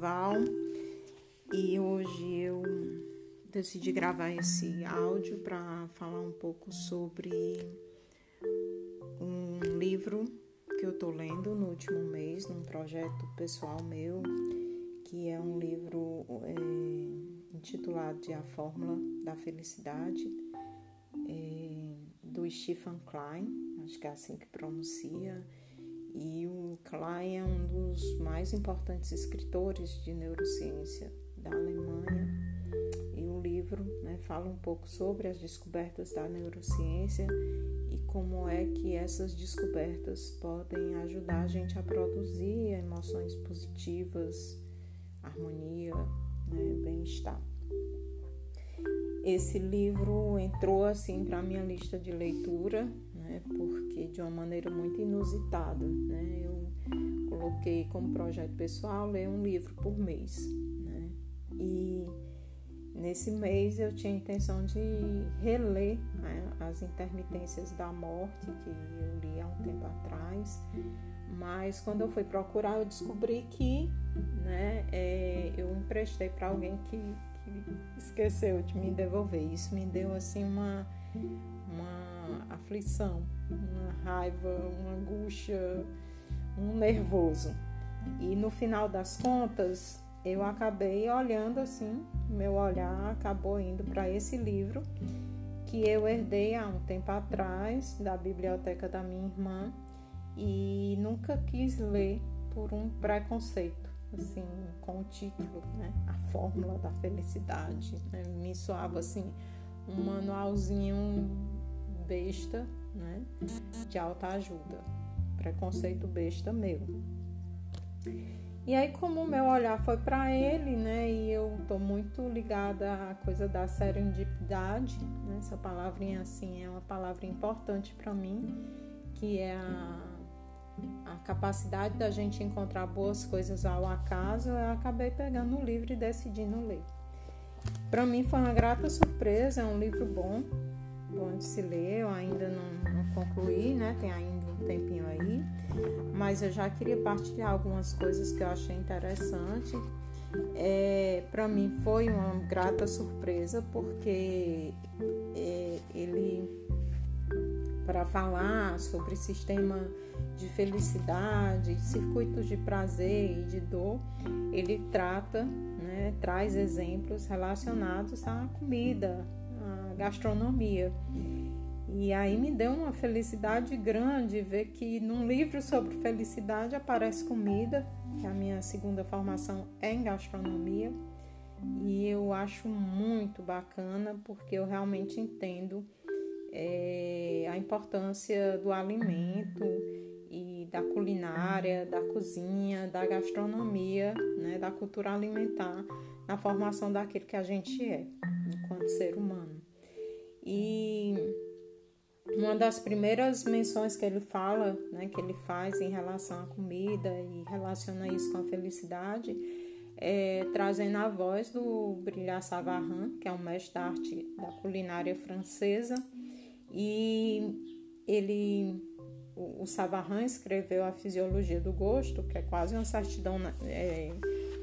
carnaval e hoje eu decidi gravar esse áudio para falar um pouco sobre um livro que eu estou lendo no último mês, num projeto pessoal meu, que é um livro intitulado de A Fórmula da Felicidade, do Stefan Klein, acho que é assim que pronuncia, e o Klein é um dos mais importantes escritores de neurociência da Alemanha, e o livro fala um pouco sobre as descobertas da neurociência e como é que essas descobertas podem ajudar a gente a produzir emoções positivas, harmonia, bem-estar. Esse livro entrou assim para a minha lista de leitura, porque de uma maneira muito inusitada, eu coloquei como projeto pessoal ler um livro por mês, e nesse mês eu tinha a intenção de reler As Intermitências da Morte, que eu li há um tempo atrás, mas quando eu fui procurar eu descobri que eu emprestei para alguém que esqueceu de me devolver. Isso me deu assim uma aflição, uma raiva, uma angústia, um nervoso, e no final das contas eu acabei olhando assim, meu olhar acabou indo para esse livro que eu herdei há um tempo atrás da biblioteca da minha irmã e nunca quis ler por um preconceito, assim, com o título, A Fórmula da Felicidade, me soava assim um manualzinho besta, de autoajuda, preconceito besta meu. E aí, como o meu olhar foi para ele, e eu tô muito ligada à coisa da serendipidade, essa palavrinha assim é uma palavra importante para mim, que é a capacidade da gente encontrar boas coisas ao acaso, eu acabei pegando o livro e decidindo ler. Para mim foi uma grata surpresa, é um livro bom de se ler, eu ainda não concluí, tem ainda um tempinho aí, mas eu já queria partilhar algumas coisas que eu achei interessante. Para mim foi uma grata surpresa, porque ele, para falar sobre sistema de felicidade, circuitos de prazer e de dor, ele traz exemplos relacionados à comida, à gastronomia. E aí me deu uma felicidade grande ver que num livro sobre felicidade aparece comida, que a minha segunda formação é em gastronomia, e eu acho muito bacana porque eu realmente entendo a importância do alimento e da culinária, da cozinha, da gastronomia, da cultura alimentar na formação daquilo que a gente é enquanto ser humano. E uma das primeiras menções que ele fala, que ele faz em relação à comida e relaciona isso com a felicidade, trazendo a voz do Brillat-Savarin, que é um mestre da arte da culinária francesa, e o Savarin escreveu A Fisiologia do Gosto, que é quase uma certidão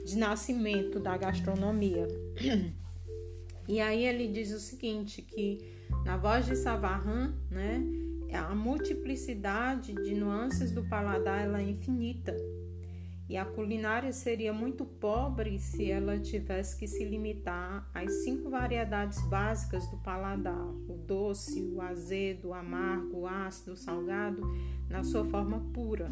de nascimento da gastronomia. E aí ele diz o seguinte, que na voz de Savarin, a multiplicidade de nuances do paladar ela é infinita, e a culinária seria muito pobre se ela tivesse que se limitar às 5 variedades básicas do paladar, o doce, o azedo, o amargo, o ácido, o salgado, na sua forma pura,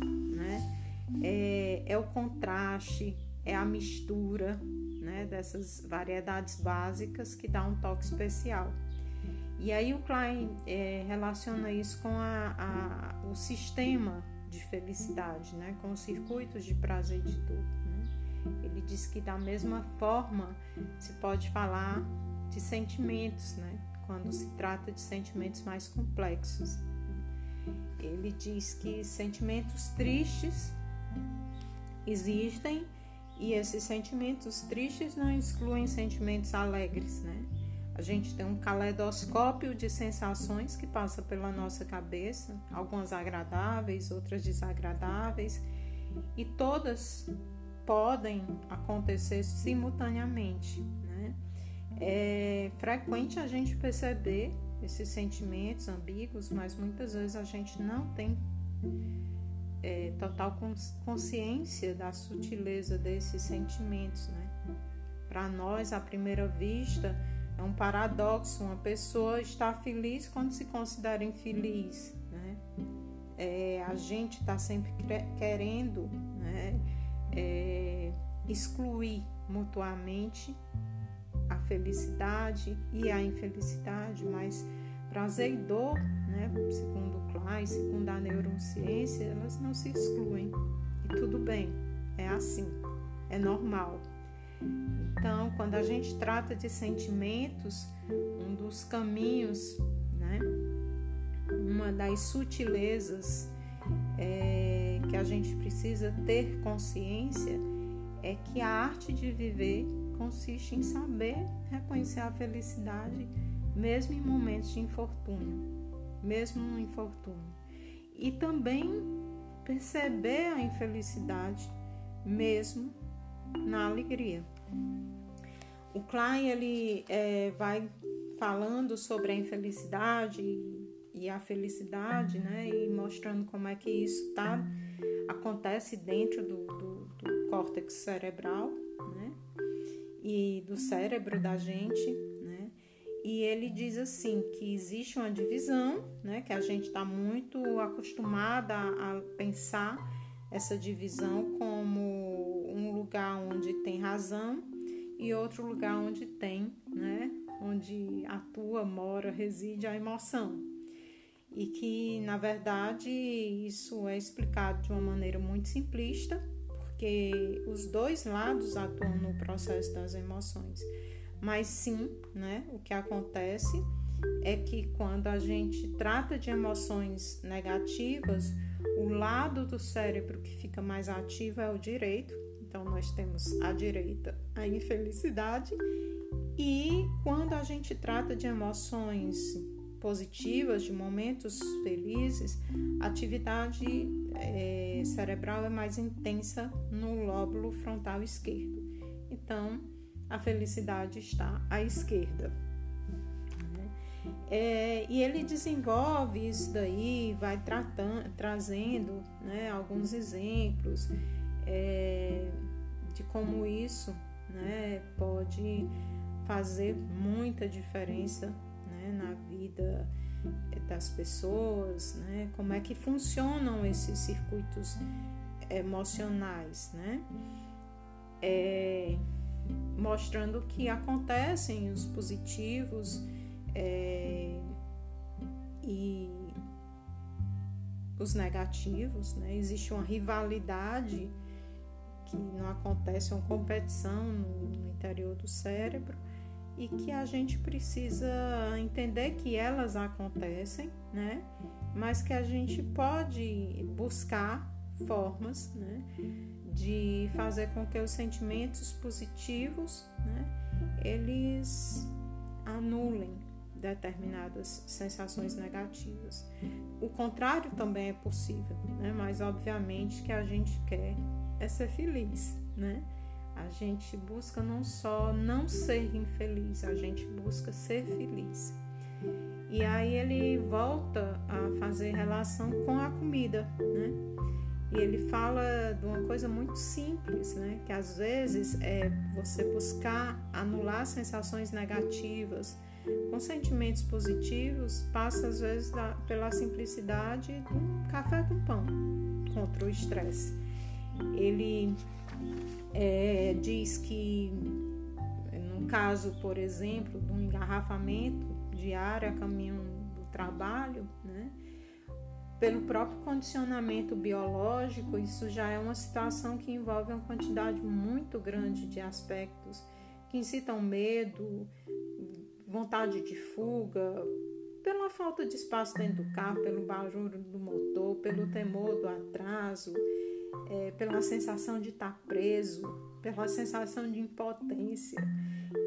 É o contraste, é a mistura, dessas variedades básicas que dá um toque especial. E aí o Klein relaciona isso com o sistema de felicidade, com os circuitos de prazer e de dor. Ele diz que da mesma forma se pode falar de sentimentos, quando se trata de sentimentos mais complexos. Ele diz que sentimentos tristes existem e esses sentimentos tristes não excluem sentimentos alegres, A gente tem um caleidoscópio de sensações que passa pela nossa cabeça, algumas agradáveis, outras desagradáveis, e todas podem acontecer simultaneamente, né? É frequente a gente perceber esses sentimentos ambíguos, mas muitas vezes a gente não tem total consciência da sutileza desses sentimentos, né? Para nós, à primeira vista, é um paradoxo. Uma pessoa está feliz quando se considera infeliz, né? A gente está sempre querendo, né, excluir mutuamente a felicidade e a infelicidade, mas prazer e dor, né, segundo Klein, segundo a neurociência, elas não se excluem. E tudo bem, é assim, é normal. Então, quando a gente trata de sentimentos, um dos caminhos, né, uma das sutilezas que a gente precisa ter consciência é que a arte de viver consiste em saber reconhecer a felicidade, mesmo em momentos de infortúnio, mesmo no infortúnio. E também perceber a infelicidade, mesmo na alegria. O Klein vai falando sobre a infelicidade e a felicidade, né, e mostrando como é que isso acontece dentro do córtex cerebral, né, e do cérebro da gente, né? E ele diz assim que existe uma divisão, né, que a gente está muito acostumada a pensar essa divisão como um lugar onde tem razão e outro lugar onde tem, né, onde atua, mora, reside a emoção. E que, na verdade, isso é explicado de uma maneira muito simplista, porque os dois lados atuam no processo das emoções. Mas sim, né, o que acontece é que quando a gente trata de emoções negativas, o lado do cérebro que fica mais ativo é o direito. Então, nós temos à direita a infelicidade. E quando a gente trata de emoções positivas, de momentos felizes, a atividade cerebral é mais intensa no lóbulo frontal esquerdo. Então, a felicidade está à esquerda. E ele desenvolve isso daí, vai trazendo, né, alguns exemplos de como isso, né, pode fazer muita diferença, né, na vida das pessoas, né, como é que funcionam esses circuitos emocionais, né, mostrando que acontecem os positivos e os negativos, né? Existe uma rivalidade que não acontece, uma competição no interior do cérebro, e que a gente precisa entender que elas acontecem, né? Mas que a gente pode buscar formas, né, de fazer com que os sentimentos positivos, né, eles anulem determinadas sensações negativas. O contrário também é possível, né? Mas obviamente que a gente quer é ser feliz, né? A gente busca não só não ser infeliz, a gente busca ser feliz. E aí ele volta a fazer relação com a comida, né? E ele fala de uma coisa muito simples, né? Que às vezes é você buscar anular sensações negativas com sentimentos positivos, passa às vezes pela simplicidade de um café com pão contra o estresse. Ele diz que, no caso, por exemplo, de um engarrafamento diário a caminho do trabalho, né, pelo próprio condicionamento biológico, isso já é uma situação que envolve uma quantidade muito grande de aspectos que incitam medo, vontade de fuga, pela falta de espaço dentro do carro, pelo barulho do motor, pelo temor do atraso, pela sensação de estar preso, pela sensação de impotência.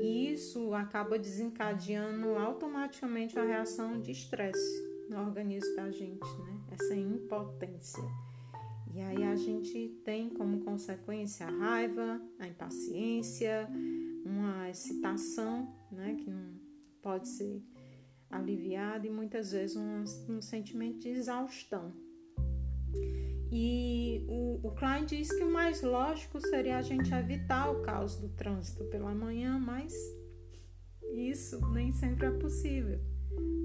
E isso acaba desencadeando automaticamente a reação de estresse no organismo da gente, né? Essa impotência. E E aí a gente tem como consequência a raiva, a impaciência, uma excitação, né, que não pode ser aliviada, e muitas vezes um sentimento de exaustão. E o Klein diz que o mais lógico seria a gente evitar o caos do trânsito pela manhã, mas isso nem sempre é possível.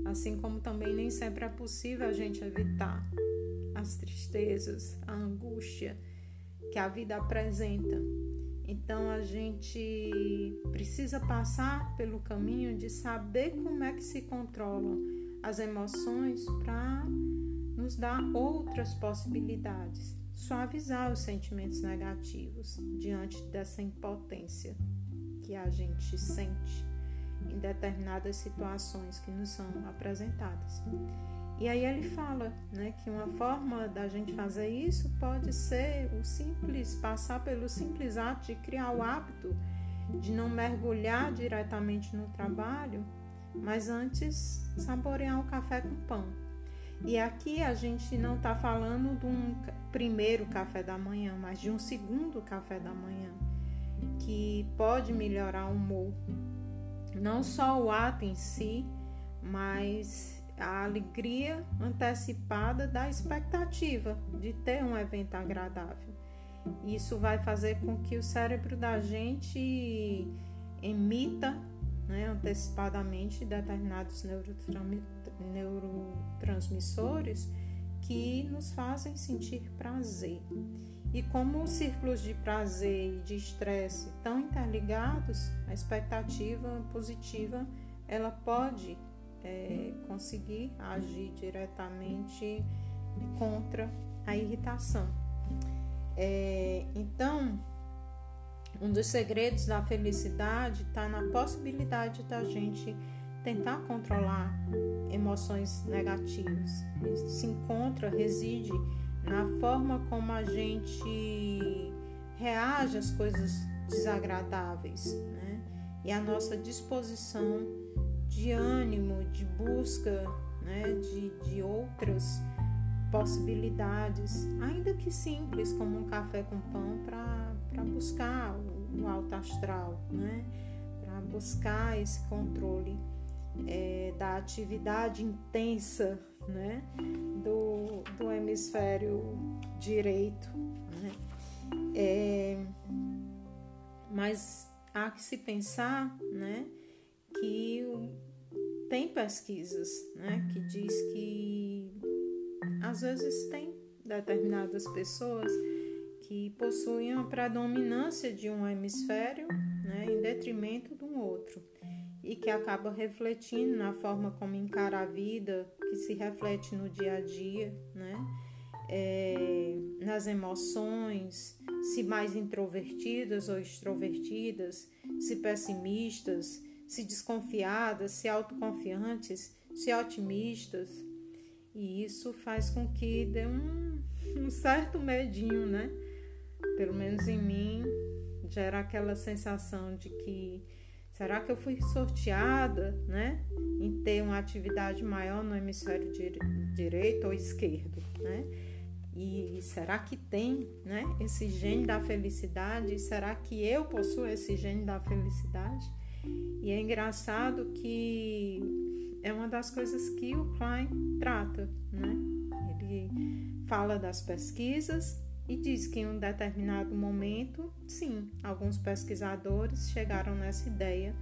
Assim como também nem sempre é possível a gente evitar as tristezas, a angústia que a vida apresenta. Então a gente precisa passar pelo caminho de saber como é que se controlam as emoções para nos dar outras possibilidades, suavizar os sentimentos negativos diante dessa impotência que a gente sente em determinadas situações que nos são apresentadas. E aí ele fala, né, que uma forma da gente fazer isso pode ser passar pelo simples ato de criar o hábito de não mergulhar diretamente no trabalho, mas antes saborear um café com pão. E aqui a gente não está falando de um primeiro café da manhã, mas de um segundo café da manhã, que pode melhorar o humor. Não só o ato em si, mas a alegria antecipada da expectativa de ter um evento agradável. Isso vai fazer com que o cérebro da gente emita, né, antecipadamente determinados neurotransmissores que nos fazem sentir prazer. E como os círculos de prazer e de estresse estão interligados, a expectativa positiva ela pode conseguir agir diretamente contra a irritação. Então, um dos segredos da felicidade está na possibilidade da gente tentar controlar emoções negativas. Isso se encontra, reside na forma como a gente reage às coisas desagradáveis, né? E a nossa disposição de ânimo, de busca, né, de outras possibilidades, ainda que simples, como um café com pão, para buscar o alto astral, né? Para buscar esse controle da atividade intensa, né, do hemisfério direito, né? Mas há que se pensar, né, que tem pesquisas, né, que diz que às vezes tem determinadas pessoas que possuem a predominância de um hemisfério, né, em detrimento de um outro, e que acaba refletindo na forma como encara a vida, que se reflete no dia a dia, né? Nas emoções, se mais introvertidas ou extrovertidas, se pessimistas, se desconfiadas, se autoconfiantes, se otimistas. E isso faz com que dê um certo medinho, né? Pelo menos em mim, gera aquela sensação de que será que eu fui sorteada, né, em ter uma atividade maior no hemisfério direito ou esquerdo, né? E será que tem, né, esse gene da felicidade? Será que eu possuo esse gene da felicidade? E é engraçado que é uma das coisas que o Klein trata, né? Ele fala das pesquisas e diz que em um determinado momento, sim, alguns pesquisadores chegaram nessa ideia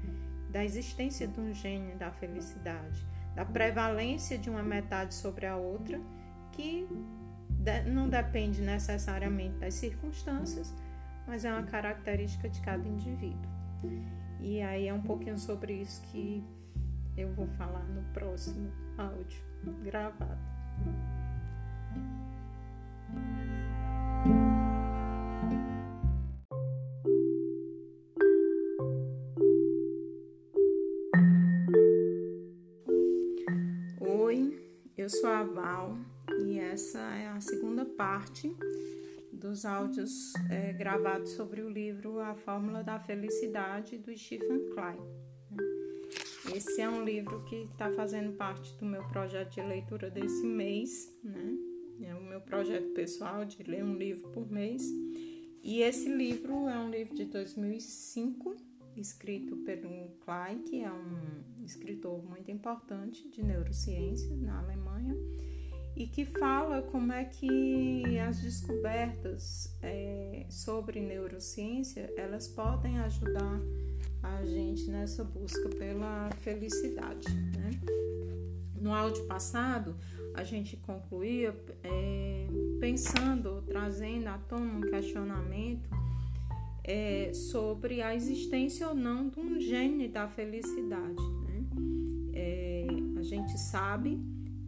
da existência de um gene da felicidade, da prevalência de uma metade sobre a outra, que não depende necessariamente das circunstâncias, mas é uma característica de cada indivíduo. E aí é um pouquinho sobre isso que eu vou falar no próximo áudio gravado. Eu sou a Val e essa é a segunda parte dos áudios gravados sobre o livro A Fórmula da Felicidade, do Stefan Klein. Esse é um livro que está fazendo parte do meu projeto de leitura desse mês, né? É o meu projeto pessoal de ler um livro por mês. E esse livro é um livro de 2005, escrito pelo Klein, que é um escritor muito importante de neurociência na Alemanha, e que fala como é que as descobertas sobre neurociência, elas podem ajudar a gente nessa busca pela felicidade, né? No áudio passado, a gente concluía pensando, trazendo à tona um questionamento sobre a existência ou não de um gene da felicidade, né? A gente sabe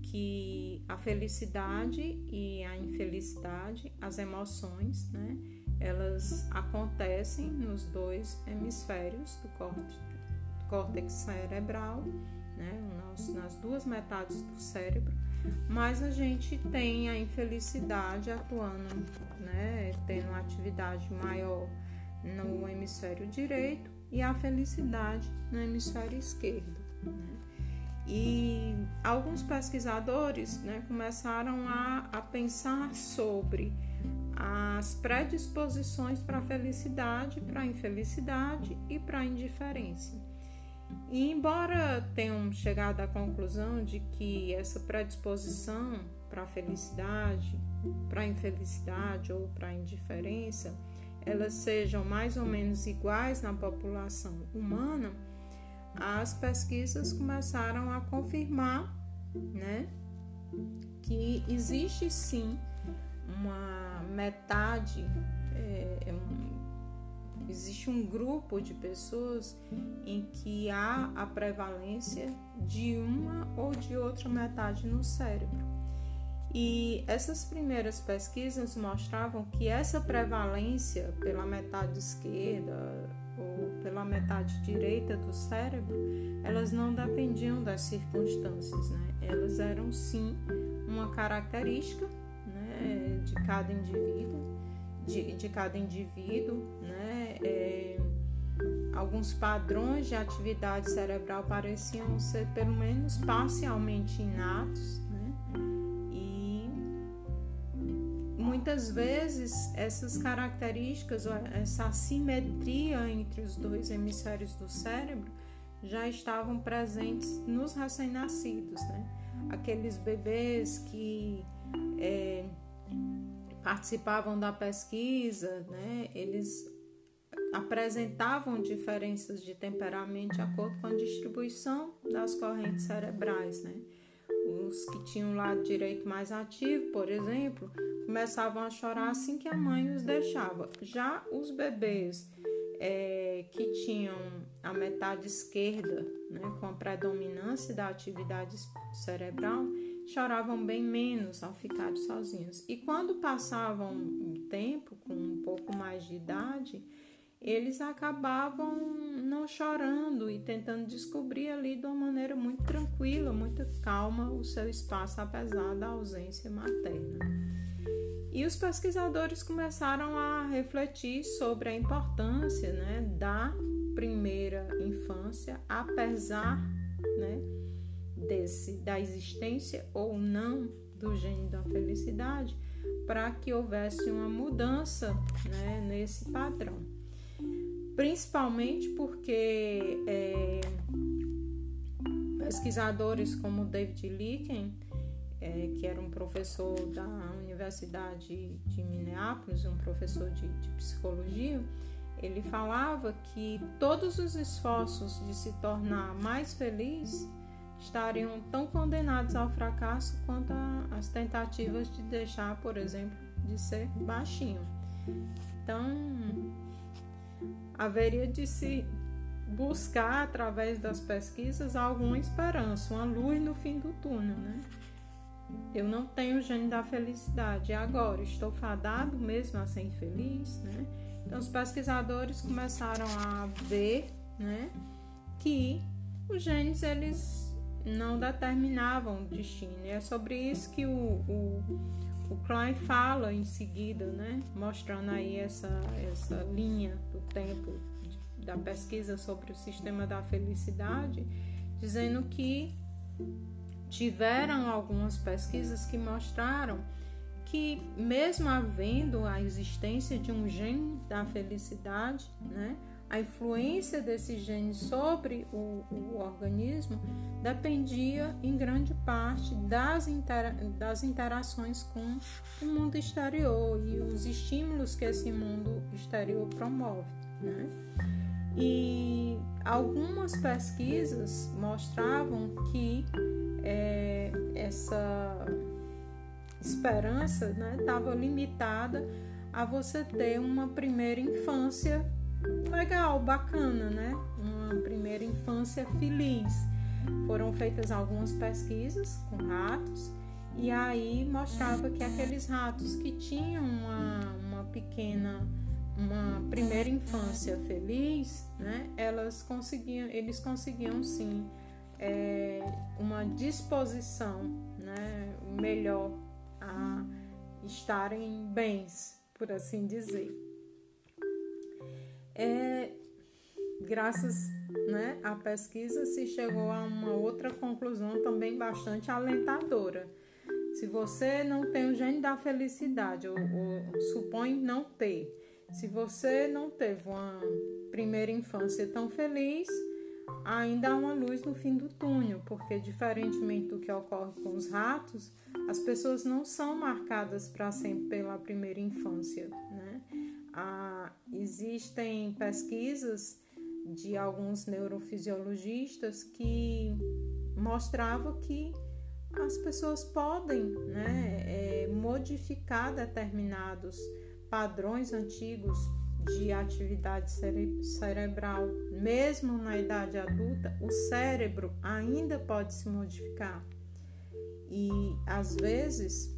que a felicidade e a infelicidade, as emoções, né, elas acontecem nos dois hemisférios do córtex cerebral, né, nas duas metades do cérebro, mas a gente tem a infelicidade atuando, né, tendo uma atividade maior no hemisfério direito e a felicidade no hemisfério esquerdo, né? E alguns pesquisadores, né, começaram a pensar sobre as predisposições para a felicidade, para a infelicidade e para a indiferença. E embora tenham chegado à conclusão de que essa predisposição para a felicidade, para a infelicidade ou para a indiferença, elas sejam mais ou menos iguais na população humana, as pesquisas começaram a confirmar, né, que existe sim uma metade, existe um grupo de pessoas em que há a prevalência de uma ou de outra metade no cérebro. E essas primeiras pesquisas mostravam que essa prevalência pela metade esquerda ou pela metade direita do cérebro, elas não dependiam das circunstâncias, né? Elas eram sim uma característica, né, de cada indivíduo, né? Alguns padrões de atividade cerebral pareciam ser pelo menos parcialmente inatos, né? E muitas vezes essas características, essa assimetria entre os dois hemisférios do cérebro já estavam presentes nos recém-nascidos, né? Aqueles bebês que participavam da pesquisa, né? Eles apresentavam diferenças de temperamento de acordo com a distribuição das correntes cerebrais, né? Os que tinham o lado direito mais ativo, por exemplo, começavam a chorar assim que a mãe os deixava. Já os bebês que tinham a metade esquerda, né, com a predominância da atividade cerebral, choravam bem menos ao ficar sozinhos. E quando passavam um tempo, com um pouco mais de idade, eles acabavam não chorando e tentando descobrir ali de uma maneira muito tranquila, muito calma, o seu espaço, apesar da ausência materna. E os pesquisadores começaram a refletir sobre a importância, né, da primeira infância, apesar, né, da existência ou não do gene da felicidade, para que houvesse uma mudança, né, nesse padrão. Principalmente porque pesquisadores como David Lykken, que era um professor da Universidade de Minneapolis, um professor de psicologia, ele falava que todos os esforços de se tornar mais feliz estariam tão condenados ao fracasso quanto as tentativas de deixar, por exemplo, de ser baixinho. Então, haveria de se buscar, através das pesquisas, alguma esperança, uma luz no fim do túnel, né? Eu não tenho o gene da felicidade, agora estou fadado mesmo a ser infeliz, né? Então, os pesquisadores começaram a ver, né, que os genes, eles não determinavam o destino. E é sobre isso que o Klein fala em seguida, né? Mostrando aí essa linha do tempo da pesquisa sobre o sistema da felicidade, dizendo que tiveram algumas pesquisas que mostraram que mesmo havendo a existência de um gene da felicidade, né, a influência desse gene sobre o organismo dependia em grande parte das interações com o mundo exterior e os estímulos que esse mundo exterior promove, né? E algumas pesquisas mostravam que essa esperança estava, né, limitada a você ter uma primeira infância legal, bacana, né? Uma primeira infância feliz. Foram feitas algumas pesquisas com ratos e aí mostrava que aqueles ratos que tinham uma primeira infância feliz, né? Eles conseguiam sim uma disposição, né, melhor a estarem bens, por assim dizer. Graças, né, à pesquisa se chegou a uma outra conclusão também bastante alentadora. Se você não tem o gene da felicidade, ou supõe não ter, se você não teve uma primeira infância tão feliz, ainda há uma luz no fim do túnel, porque diferentemente do que ocorre com os ratos, as pessoas não são marcadas para sempre pela primeira infância, né? Existem pesquisas de alguns neurofisiologistas que mostravam que as pessoas podem, né, modificar determinados padrões antigos de atividade cerebral. Mesmo na idade adulta, o cérebro ainda pode se modificar e, às vezes,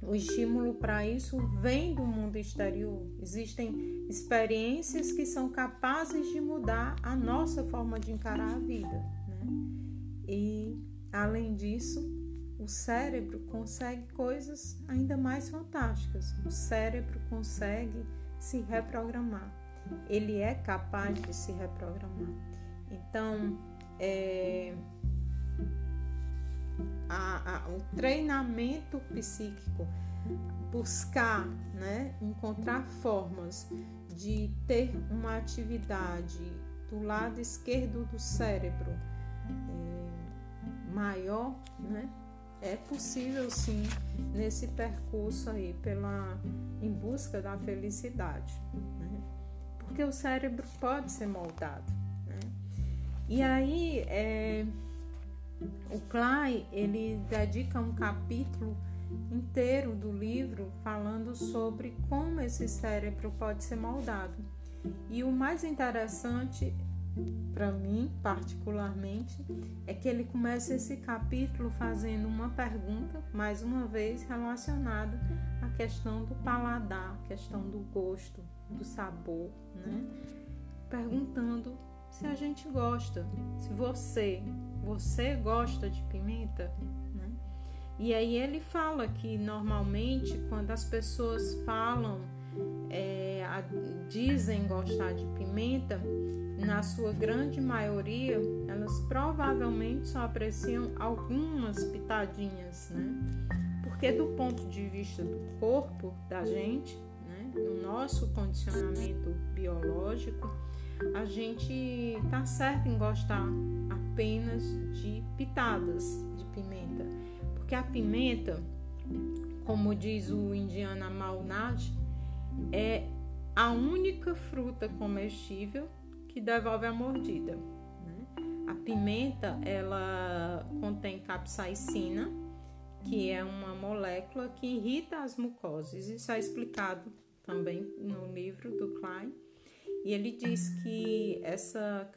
o estímulo para isso vem do mundo exterior. Existem experiências que são capazes de mudar a nossa forma de encarar a vida, né? E, além disso, o cérebro consegue coisas ainda mais fantásticas. O cérebro consegue se reprogramar. Ele é capaz de se reprogramar. Então, o treinamento psíquico, buscar, né, encontrar formas de ter uma atividade do lado esquerdo do cérebro maior, né, é possível sim nesse percurso aí em busca da felicidade, né? Porque o cérebro pode ser moldado, né? E aí o Klein, ele dedica um capítulo inteiro do livro falando sobre como esse cérebro pode ser moldado. E o mais interessante, para mim particularmente, é que ele começa esse capítulo fazendo uma pergunta, mais uma vez relacionada à questão do paladar, à questão do gosto, do sabor, né? Perguntando se a gente gosta, se você gosta de pimenta, né? E aí ele fala que normalmente quando as pessoas falam, dizem gostar de pimenta, na sua grande maioria, elas provavelmente só apreciam algumas pitadinhas, né? Porque do ponto de vista do corpo da gente, né, do nosso condicionamento biológico, a gente tá certo em gostar apenas de pitadas de pimenta, porque a pimenta, como diz o indiano Amal Naj, é a única fruta comestível que devolve a mordida, né? A pimenta, ela contém capsaicina, que é uma molécula que irrita as mucosas. Isso é explicado também no livro do Klein. E ele diz que essa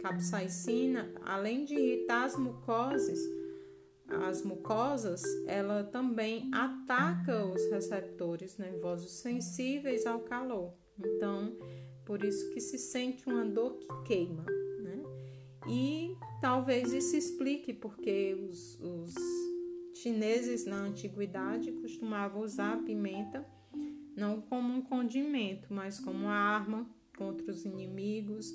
capsaicina, além de irritar as mucosas, ela também ataca os receptores nervosos sensíveis ao calor. Então, por isso que se sente uma dor que queima, né? E talvez isso explique porque os chineses na antiguidade costumavam usar a pimenta não como um condimento, mas como uma arma contra os inimigos,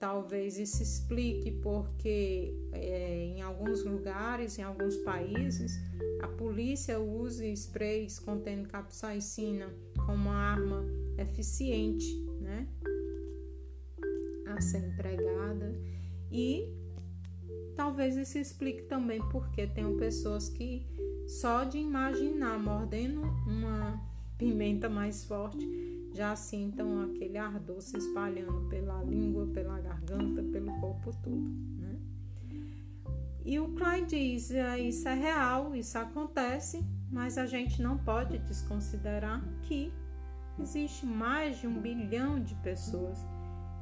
Talvez isso explique porque em alguns lugares, em alguns países, a polícia usa sprays contendo capsaicina como uma arma eficiente, né, a ser empregada. E talvez isso explique também porque tem pessoas que só de imaginar mordendo uma pimenta mais forte já sintam aquele ardor se espalhando pela língua, pela garganta, pelo corpo todo, né? E o Klein diz, isso é real, isso acontece, mas a gente não pode desconsiderar que existe mais de 1 bilhão de pessoas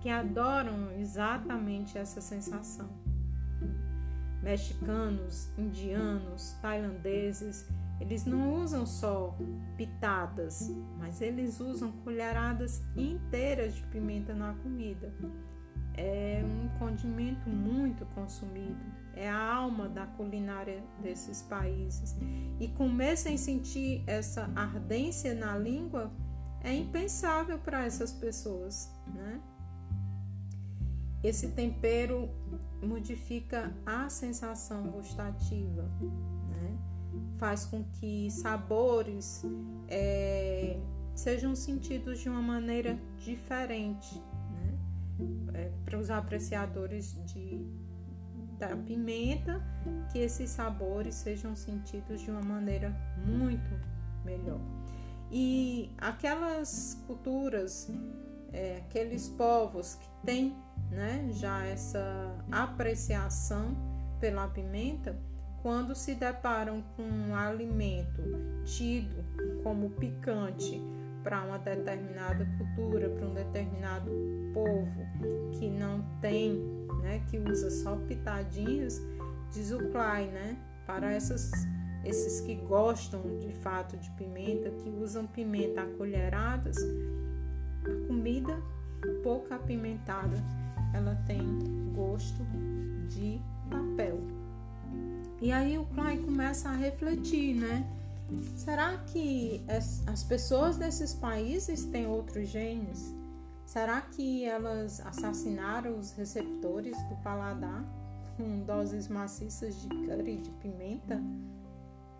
que adoram exatamente essa sensação. Mexicanos, indianos, tailandeses, eles não usam só pitadas, mas eles usam colheradas inteiras de pimenta na comida. É um condimento muito consumido, é a alma da culinária desses países. E comer sem sentir essa ardência na língua é impensável para essas pessoas, né? Esse tempero modifica a sensação gustativa, né? Faz com que sabores sejam sentidos de uma maneira diferente, né? Para os apreciadores da pimenta, que esses sabores sejam sentidos de uma maneira muito melhor. E aquelas culturas, aqueles povos que têm, né, já essa apreciação pela pimenta, quando se deparam com um alimento tido como picante para uma determinada cultura, para um determinado povo que não tem, né, que usa só pitadinhas, diz o Klein, né, para esses que gostam de fato de pimenta, que usam pimenta a colheradas, a comida pouco apimentada, ela tem gosto de papel. E aí o Klein começa a refletir, né? Será que as pessoas desses países têm outros genes? Será que elas assassinaram os receptores do paladar com doses maciças de curry, de pimenta?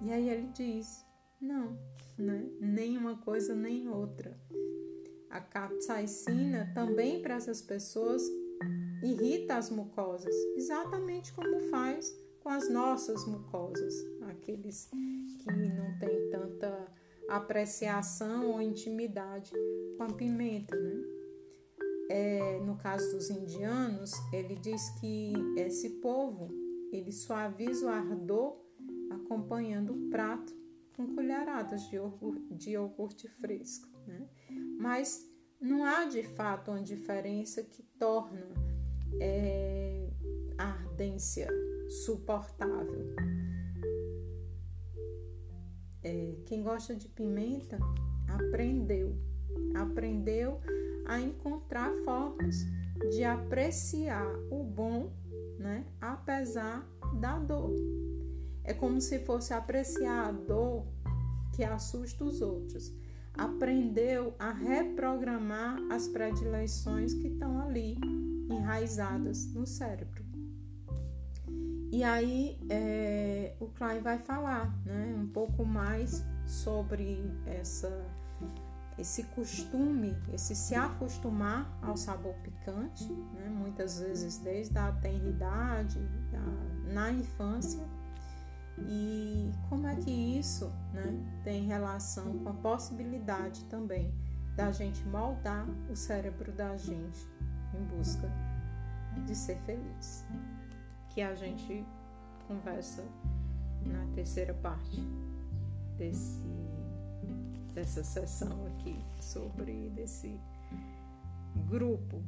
E aí ele diz, não, né? Nem uma coisa nem outra. A capsaicina também para essas pessoas irrita as mucosas, exatamente como faz com as nossas mucosas, aqueles que não têm tanta apreciação ou intimidade com a pimenta, né? No caso dos indianos, ele diz que esse povo, ele suaviza o ardor acompanhando o prato com colheradas de iogurte fresco, né? Mas não há de fato uma diferença que torna a ardência suportável. Quem gosta de pimenta aprendeu a encontrar formas de apreciar o bom, né, apesar da dor. É como se fosse apreciar a dor que assusta os outros. Aprendeu a reprogramar as predileções que estão ali enraizadas no cérebro. E aí o Klein vai falar, né, um pouco mais sobre esse costume, esse se acostumar ao sabor picante, né, muitas vezes desde a tenridade, na infância, e como é que isso, né, tem relação com a possibilidade também da gente moldar o cérebro da gente em busca de ser feliz. Que a gente conversa na terceira parte dessa sessão aqui, sobre desse grupo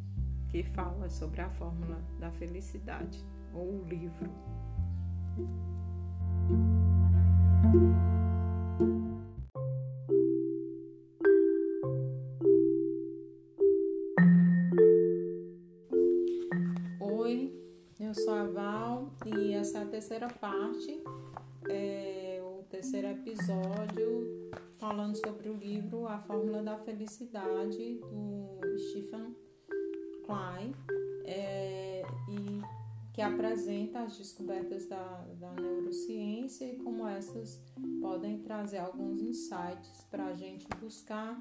que fala sobre a fórmula da felicidade, ou o livro. Essa é a terceira parte, o terceiro episódio, falando sobre o livro A Fórmula da Felicidade, do Stefan Klein. e que apresenta as descobertas da neurociência e como essas podem trazer alguns insights para a gente buscar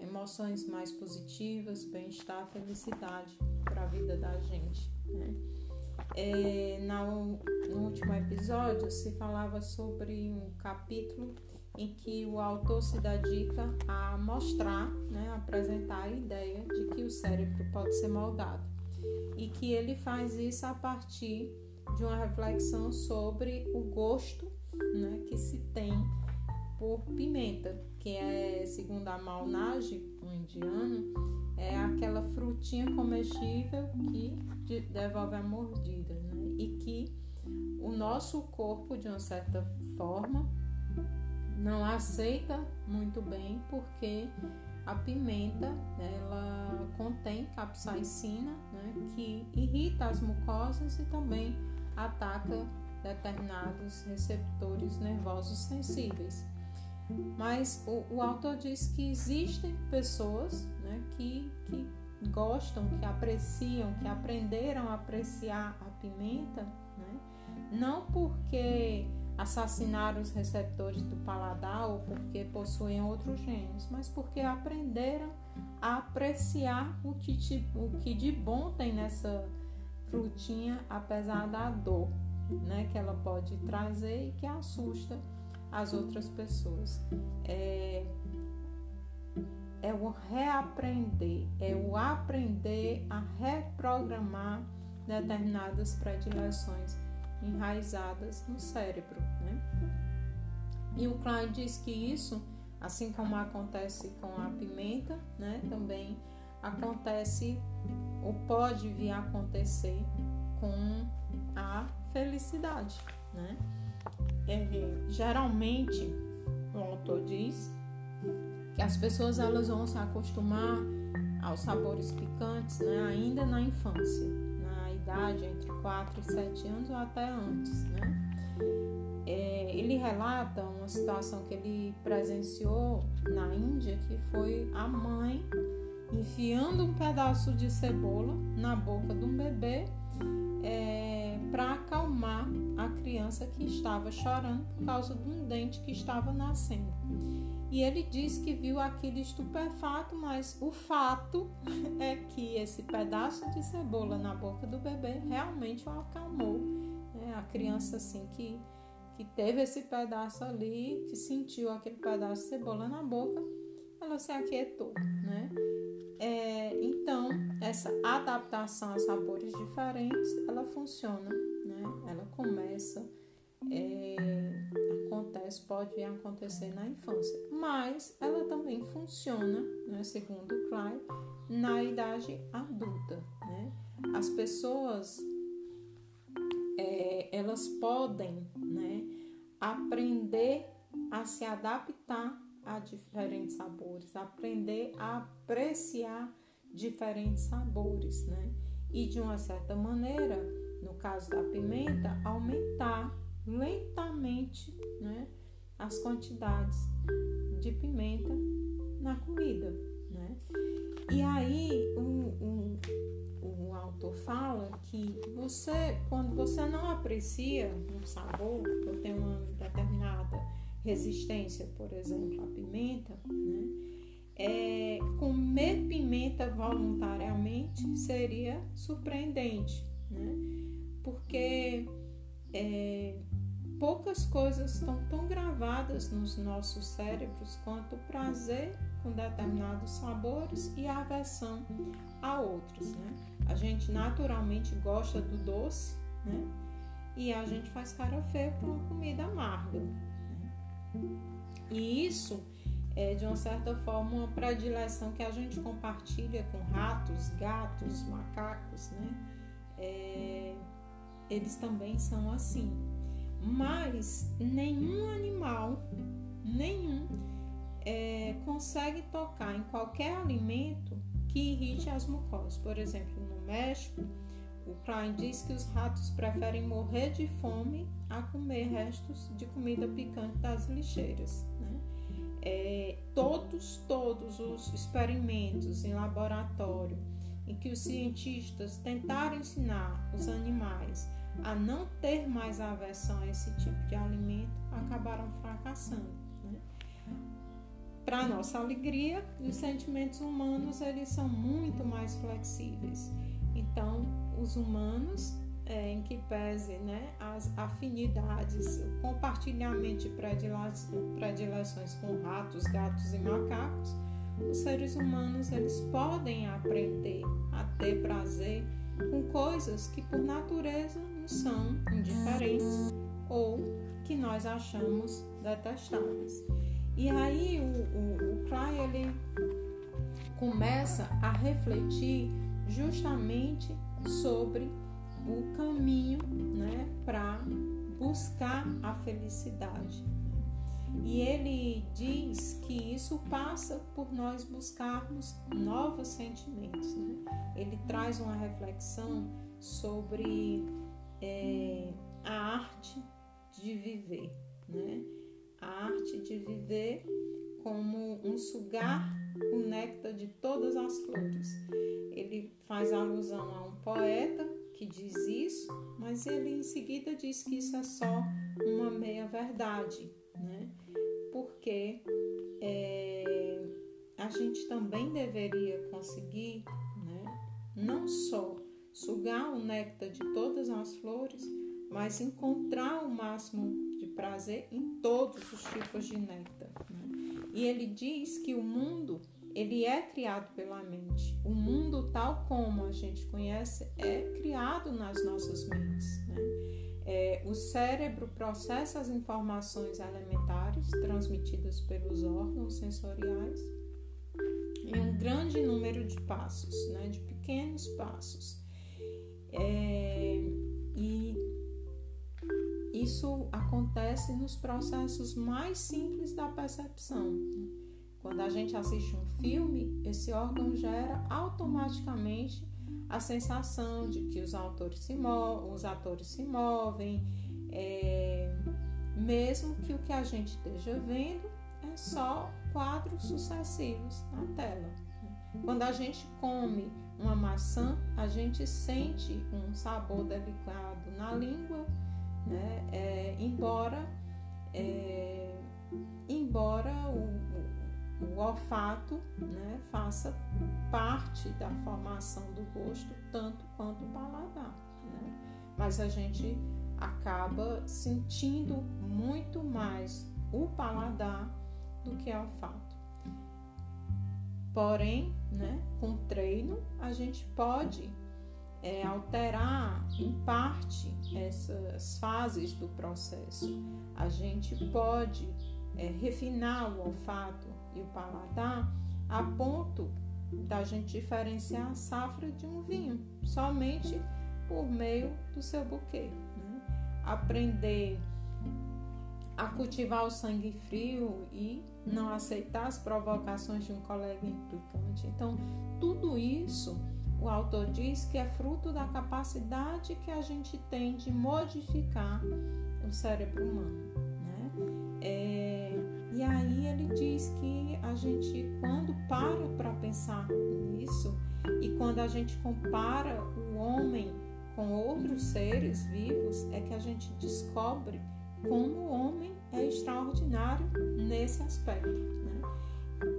emoções mais positivas, bem-estar, felicidade para a vida da gente, né? No último episódio se falava sobre um capítulo em que o autor se dedica a mostrar, né, a apresentar a ideia de que o cérebro pode ser moldado e que ele faz isso a partir de uma reflexão sobre o gosto, né, que se tem por pimenta, que é, segundo a Amal Naj, um indiano, é aquela frutinha comestível que devolve a mordida, né? E que o nosso corpo, de uma certa forma, não aceita muito bem, porque a pimenta, ela contém capsaicina, né, que irrita as mucosas e também ataca determinados receptores nervosos sensíveis. Mas o autor diz que existem pessoas, né, que gostam, que apreciam, que aprenderam a apreciar a pimenta, né, não porque assassinaram os receptores do paladar ou porque possuem outros genes, mas porque aprenderam a apreciar o que de bom tem nessa frutinha, apesar da dor, né, que ela pode trazer e que assusta as outras pessoas. É o reaprender, é o aprender a reprogramar determinadas predileções enraizadas no cérebro, né? E o Klein diz que isso, assim como acontece com a pimenta, né, também acontece ou pode vir a acontecer com a felicidade, né? Geralmente, o autor diz que as pessoas elas vão se acostumar aos sabores picantes, né, ainda na infância, na idade entre 4 e 7 anos ou até antes, né? Ele relata uma situação que ele presenciou na Índia, que foi a mãe enfiando um pedaço de cebola na boca de um bebê para acalmar a criança que estava chorando por causa de um dente que estava nascendo. E ele diz que viu aquilo estupefato, mas o fato é que esse pedaço de cebola na boca do bebê realmente o acalmou, né? A criança, assim, que teve esse pedaço ali, que sentiu aquele pedaço de cebola na boca, ela se aquietou, né? Então, essa adaptação a sabores diferentes, ela funciona, né? Ela começa, acontece, pode vir a acontecer na infância, mas ela também funciona, né, segundo o Klein, na idade adulta, né? As pessoas, elas podem, né, aprender a se adaptar a diferentes sabores, aprender a apreciar diferentes sabores, né? E de uma certa maneira, no caso da pimenta, aumentar lentamente, né, as quantidades de pimenta na comida, né? E aí o autor fala que você, quando você não aprecia um sabor, ou tem uma determinada resistência, por exemplo, à pimenta, né? Comer pimenta voluntariamente seria surpreendente, né? Porque poucas coisas estão tão gravadas nos nossos cérebros quanto o prazer com determinados sabores e a aversão a outros, né? A gente naturalmente gosta do doce, né? E a gente faz cara feia por uma comida amarga. E isso é, de uma certa forma, uma predileção que a gente compartilha com ratos, gatos, macacos, né? Eles também são assim. Mas nenhum animal, consegue tocar em qualquer alimento que irrite as mucosas. Por exemplo, no México, o Klein diz que os ratos preferem morrer de fome a comer restos de comida picante das lixeiras, né? Todos os experimentos em laboratório em que os cientistas tentaram ensinar os animais a não ter mais aversão a esse tipo de alimento, acabaram fracassando, né? Para nossa alegria, os sentimentos humanos, eles são muito mais flexíveis. Então, os humanos, em que pese, né, as afinidades, o compartilhamento de predileções com ratos, gatos e macacos, os seres humanos, eles podem aprender a ter prazer com coisas que por natureza nos são indiferentes ou que nós achamos detestáveis. E aí o Klein, ele começa a refletir justamente sobre o caminho, né, para buscar a felicidade. E ele diz que isso passa por nós buscarmos novos sentimentos, né? Ele traz uma reflexão sobre a arte de viver, né? A arte de viver como um sugar o néctar de todas as flores. Ele faz alusão a um poeta que diz isso, mas ele em seguida diz que isso é só uma meia-verdade, né? Porque a gente também deveria conseguir, né, não só sugar o néctar de todas as flores, mas encontrar o máximo de prazer em todos os tipos de néctar, né? E ele diz que o mundo, ele é criado pela mente. O mundo tal como a gente conhece é criado nas nossas mentes, né? O cérebro processa as informações elementares transmitidas pelos órgãos sensoriais em um grande número de passos, né, de pequenos passos. E isso acontece nos processos mais simples da percepção. Quando a gente assiste um filme, esse órgão gera automaticamente a sensação de que os atores se movem, mesmo que o que a gente esteja vendo é só quadros sucessivos na tela. Quando a gente come uma maçã, a gente sente um sabor delicado na língua, né? Embora o olfato, né, faça parte da formação do gosto, tanto quanto o paladar, né? Mas a gente acaba sentindo muito mais o paladar do que o olfato. Porém, né, com treino, a gente pode alterar em parte essas fases do processo. A gente pode refinar o olfato e o paladar a ponto da gente diferenciar a safra de um vinho somente por meio do seu buquê, né? Aprender a cultivar o sangue frio e não aceitar as provocações de um colega implicante. Então, tudo isso o autor diz que é fruto da capacidade que a gente tem de modificar o cérebro humano, né? E aí ele diz que a gente, quando para pensar nisso, e quando a gente compara o homem com outros seres vivos, é que a gente descobre como o homem é extraordinário nesse aspecto, né?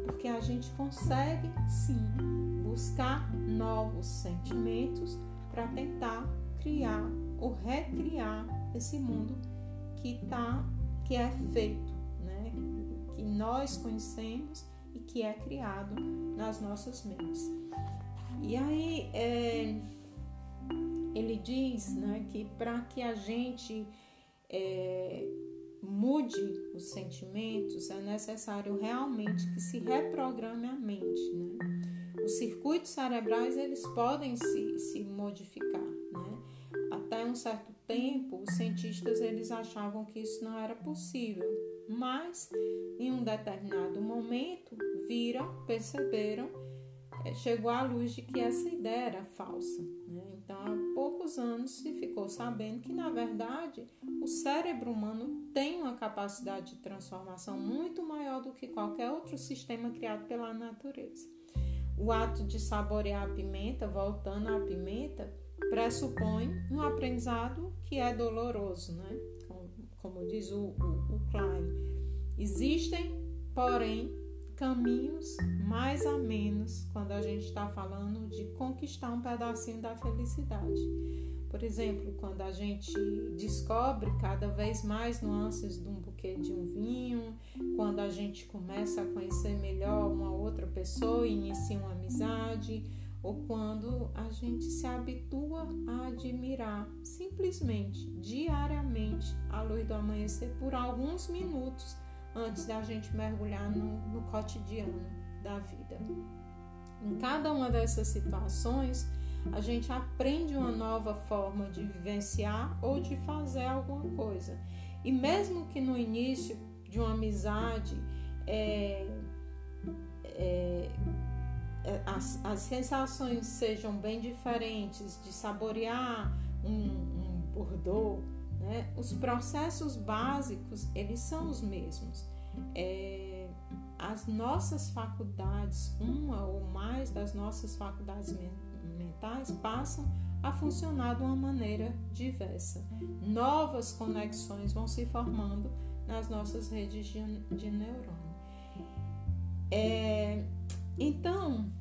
Porque a gente consegue, sim, buscar novos sentimentos para tentar criar ou recriar esse mundo que é feito, que nós conhecemos e que é criado nas nossas mentes. E aí ele diz, né, que para que a gente mude os sentimentos é necessário realmente que se reprograme a mente, né? Os circuitos cerebrais, eles podem se modificar, né? Até um certo tempo, os cientistas, eles achavam que isso não era possível, mas em um determinado momento perceberam, chegou à luz de que essa ideia era falsa, né? Então, há poucos anos se ficou sabendo que, na verdade, o cérebro humano tem uma capacidade de transformação muito maior do que qualquer outro sistema criado pela natureza. O ato de saborear a pimenta, voltando à pimenta, pressupõe um aprendizado que é doloroso, né? Como diz o Klein. Existem, porém, caminhos mais a menos quando a gente está falando de conquistar um pedacinho da felicidade. Por exemplo, quando a gente descobre cada vez mais nuances de um buquê de um vinho, quando a gente começa a conhecer melhor uma outra pessoa e inicia uma amizade, ou quando a gente se habitua a admirar simplesmente, diariamente, a luz do amanhecer por alguns minutos antes da gente mergulhar no cotidiano da vida. Em cada uma dessas situações, a gente aprende uma nova forma de vivenciar ou de fazer alguma coisa. E mesmo que no início de uma amizade, as sensações sejam bem diferentes, de saborear um bordeaux, né? Os processos básicos, eles são os mesmos. As nossas faculdades, uma ou mais das nossas faculdades mentais, passam a funcionar de uma maneira diversa. Novas conexões vão se formando nas nossas redes de neurônio. Então,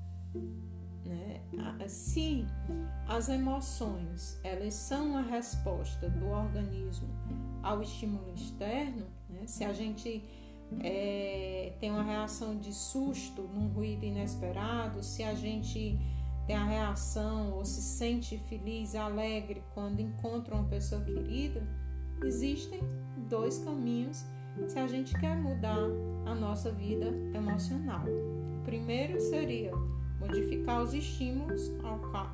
né, se as emoções elas são a resposta do organismo ao estímulo externo, né, se a gente tem uma reação de susto num ruído inesperado, se a gente tem a reação ou se sente feliz, alegre quando encontra uma pessoa querida, existem dois caminhos se a gente quer mudar a nossa vida emocional. Primeiro seria modificar os estímulos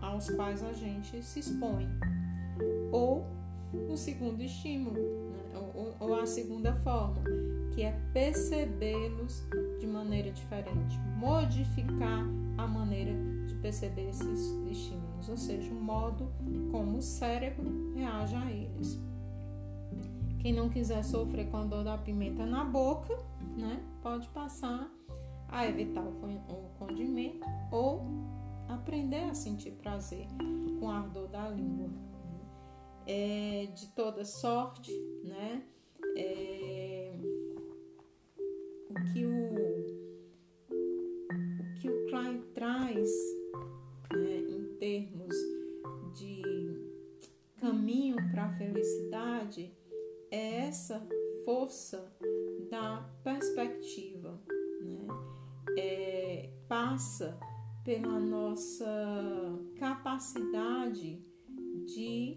aos quais a gente se expõe, ou o segundo estímulo, né? ou a segunda forma, que é percebê-los de maneira diferente, modificar a maneira de perceber esses estímulos, ou seja, o modo como o cérebro reage a eles. Quem não quiser sofrer com a dor da pimenta na boca, né, pode passar a evitar o condimento ou aprender a sentir prazer com o ardor da língua. De toda sorte, né? O que o Klein traz, né, em termos de caminho para a felicidade é essa força da perspectiva, né? Passa pela nossa capacidade de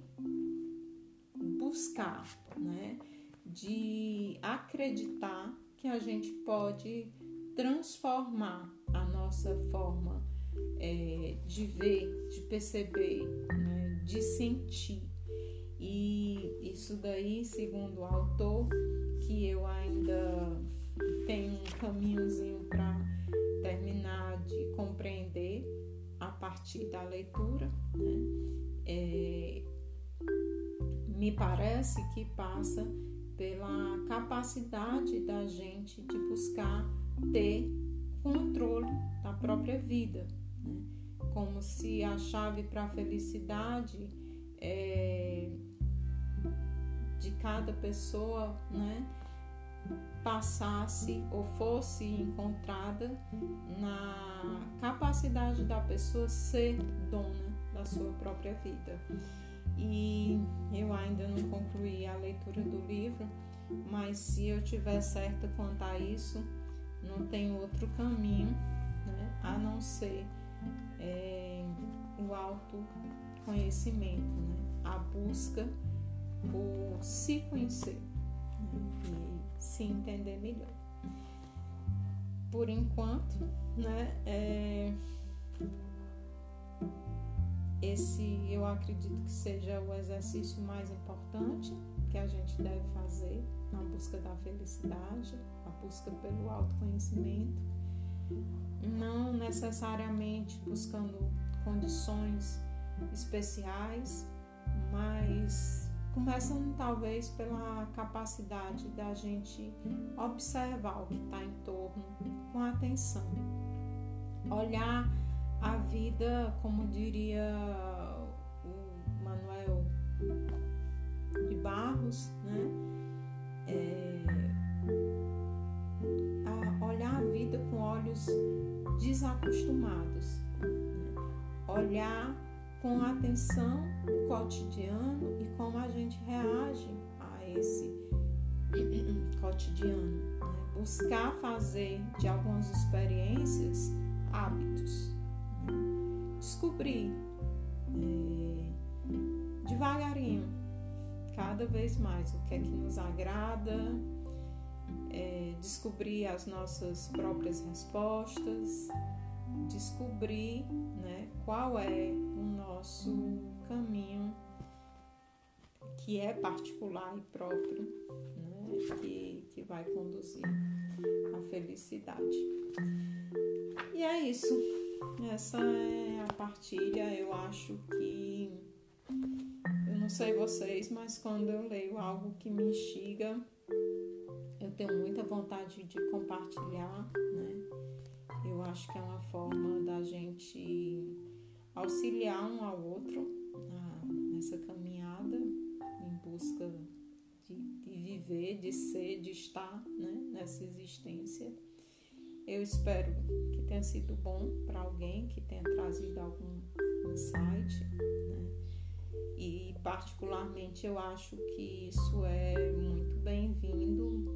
buscar, né? De acreditar que a gente pode transformar a nossa forma de ver, de perceber, né? De sentir. E isso daí, segundo o autor, que eu ainda tenho um caminhozinho para terminar de compreender a partir da leitura, né? Me parece que passa pela capacidade da gente de buscar ter controle da própria vida, né? Como se a chave para a felicidade de cada pessoa, né, passasse ou fosse encontrada na capacidade da pessoa ser dona da sua própria vida. E eu ainda não concluí a leitura do livro, mas se eu tiver certa quanto a isso, não tem outro caminho, né, a não ser o autoconhecimento, né, a busca por se conhecer, né, e se entender melhor. Por enquanto, né, esse eu acredito que seja o exercício mais importante que a gente deve fazer na busca da felicidade, a busca pelo autoconhecimento, não necessariamente buscando condições especiais, mas começando talvez pela capacidade da gente observar o que está em torno com atenção, olhar a vida, como diria o Manuel de Barros, né? Olhar a vida com olhos desacostumados, né? Olhar com atenção o cotidiano e como a gente reage a esse cotidiano, né? Buscar fazer de algumas experiências hábitos, né? Descobrir devagarinho, cada vez mais, o que é que nos agrada, descobrir as nossas próprias respostas, descobrir, né, qual é o nosso caminho que é particular e próprio, né, que vai conduzir à felicidade. E é isso. Essa é a partilha. Eu acho que, eu não sei vocês, mas quando eu leio algo que me instiga, eu tenho muita vontade de compartilhar, né? Eu acho que é uma forma da gente auxiliar um ao outro nessa caminhada em busca de viver, de ser, de estar, né, nessa existência. Eu espero que tenha sido bom para alguém, que tenha trazido algum insight, né? E particularmente eu acho que isso é muito bem-vindo,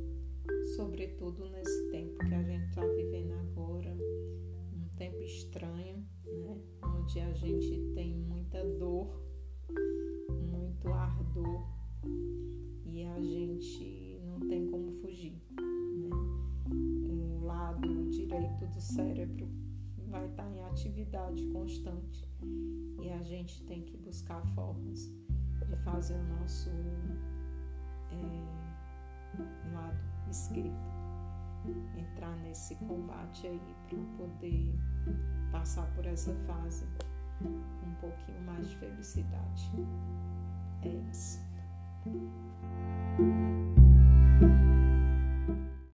sobretudo nesse tempo que a gente está vivendo agora, um tempo estranho, né? Onde a gente tem muita dor, muito ardor, e a gente não tem como fugir, né? O lado direito do cérebro vai estar em atividade constante e a gente tem que buscar formas de fazer o nosso lado esquerdo entrar nesse combate aí, para poder passar por essa fase com um pouquinho mais de felicidade. É isso.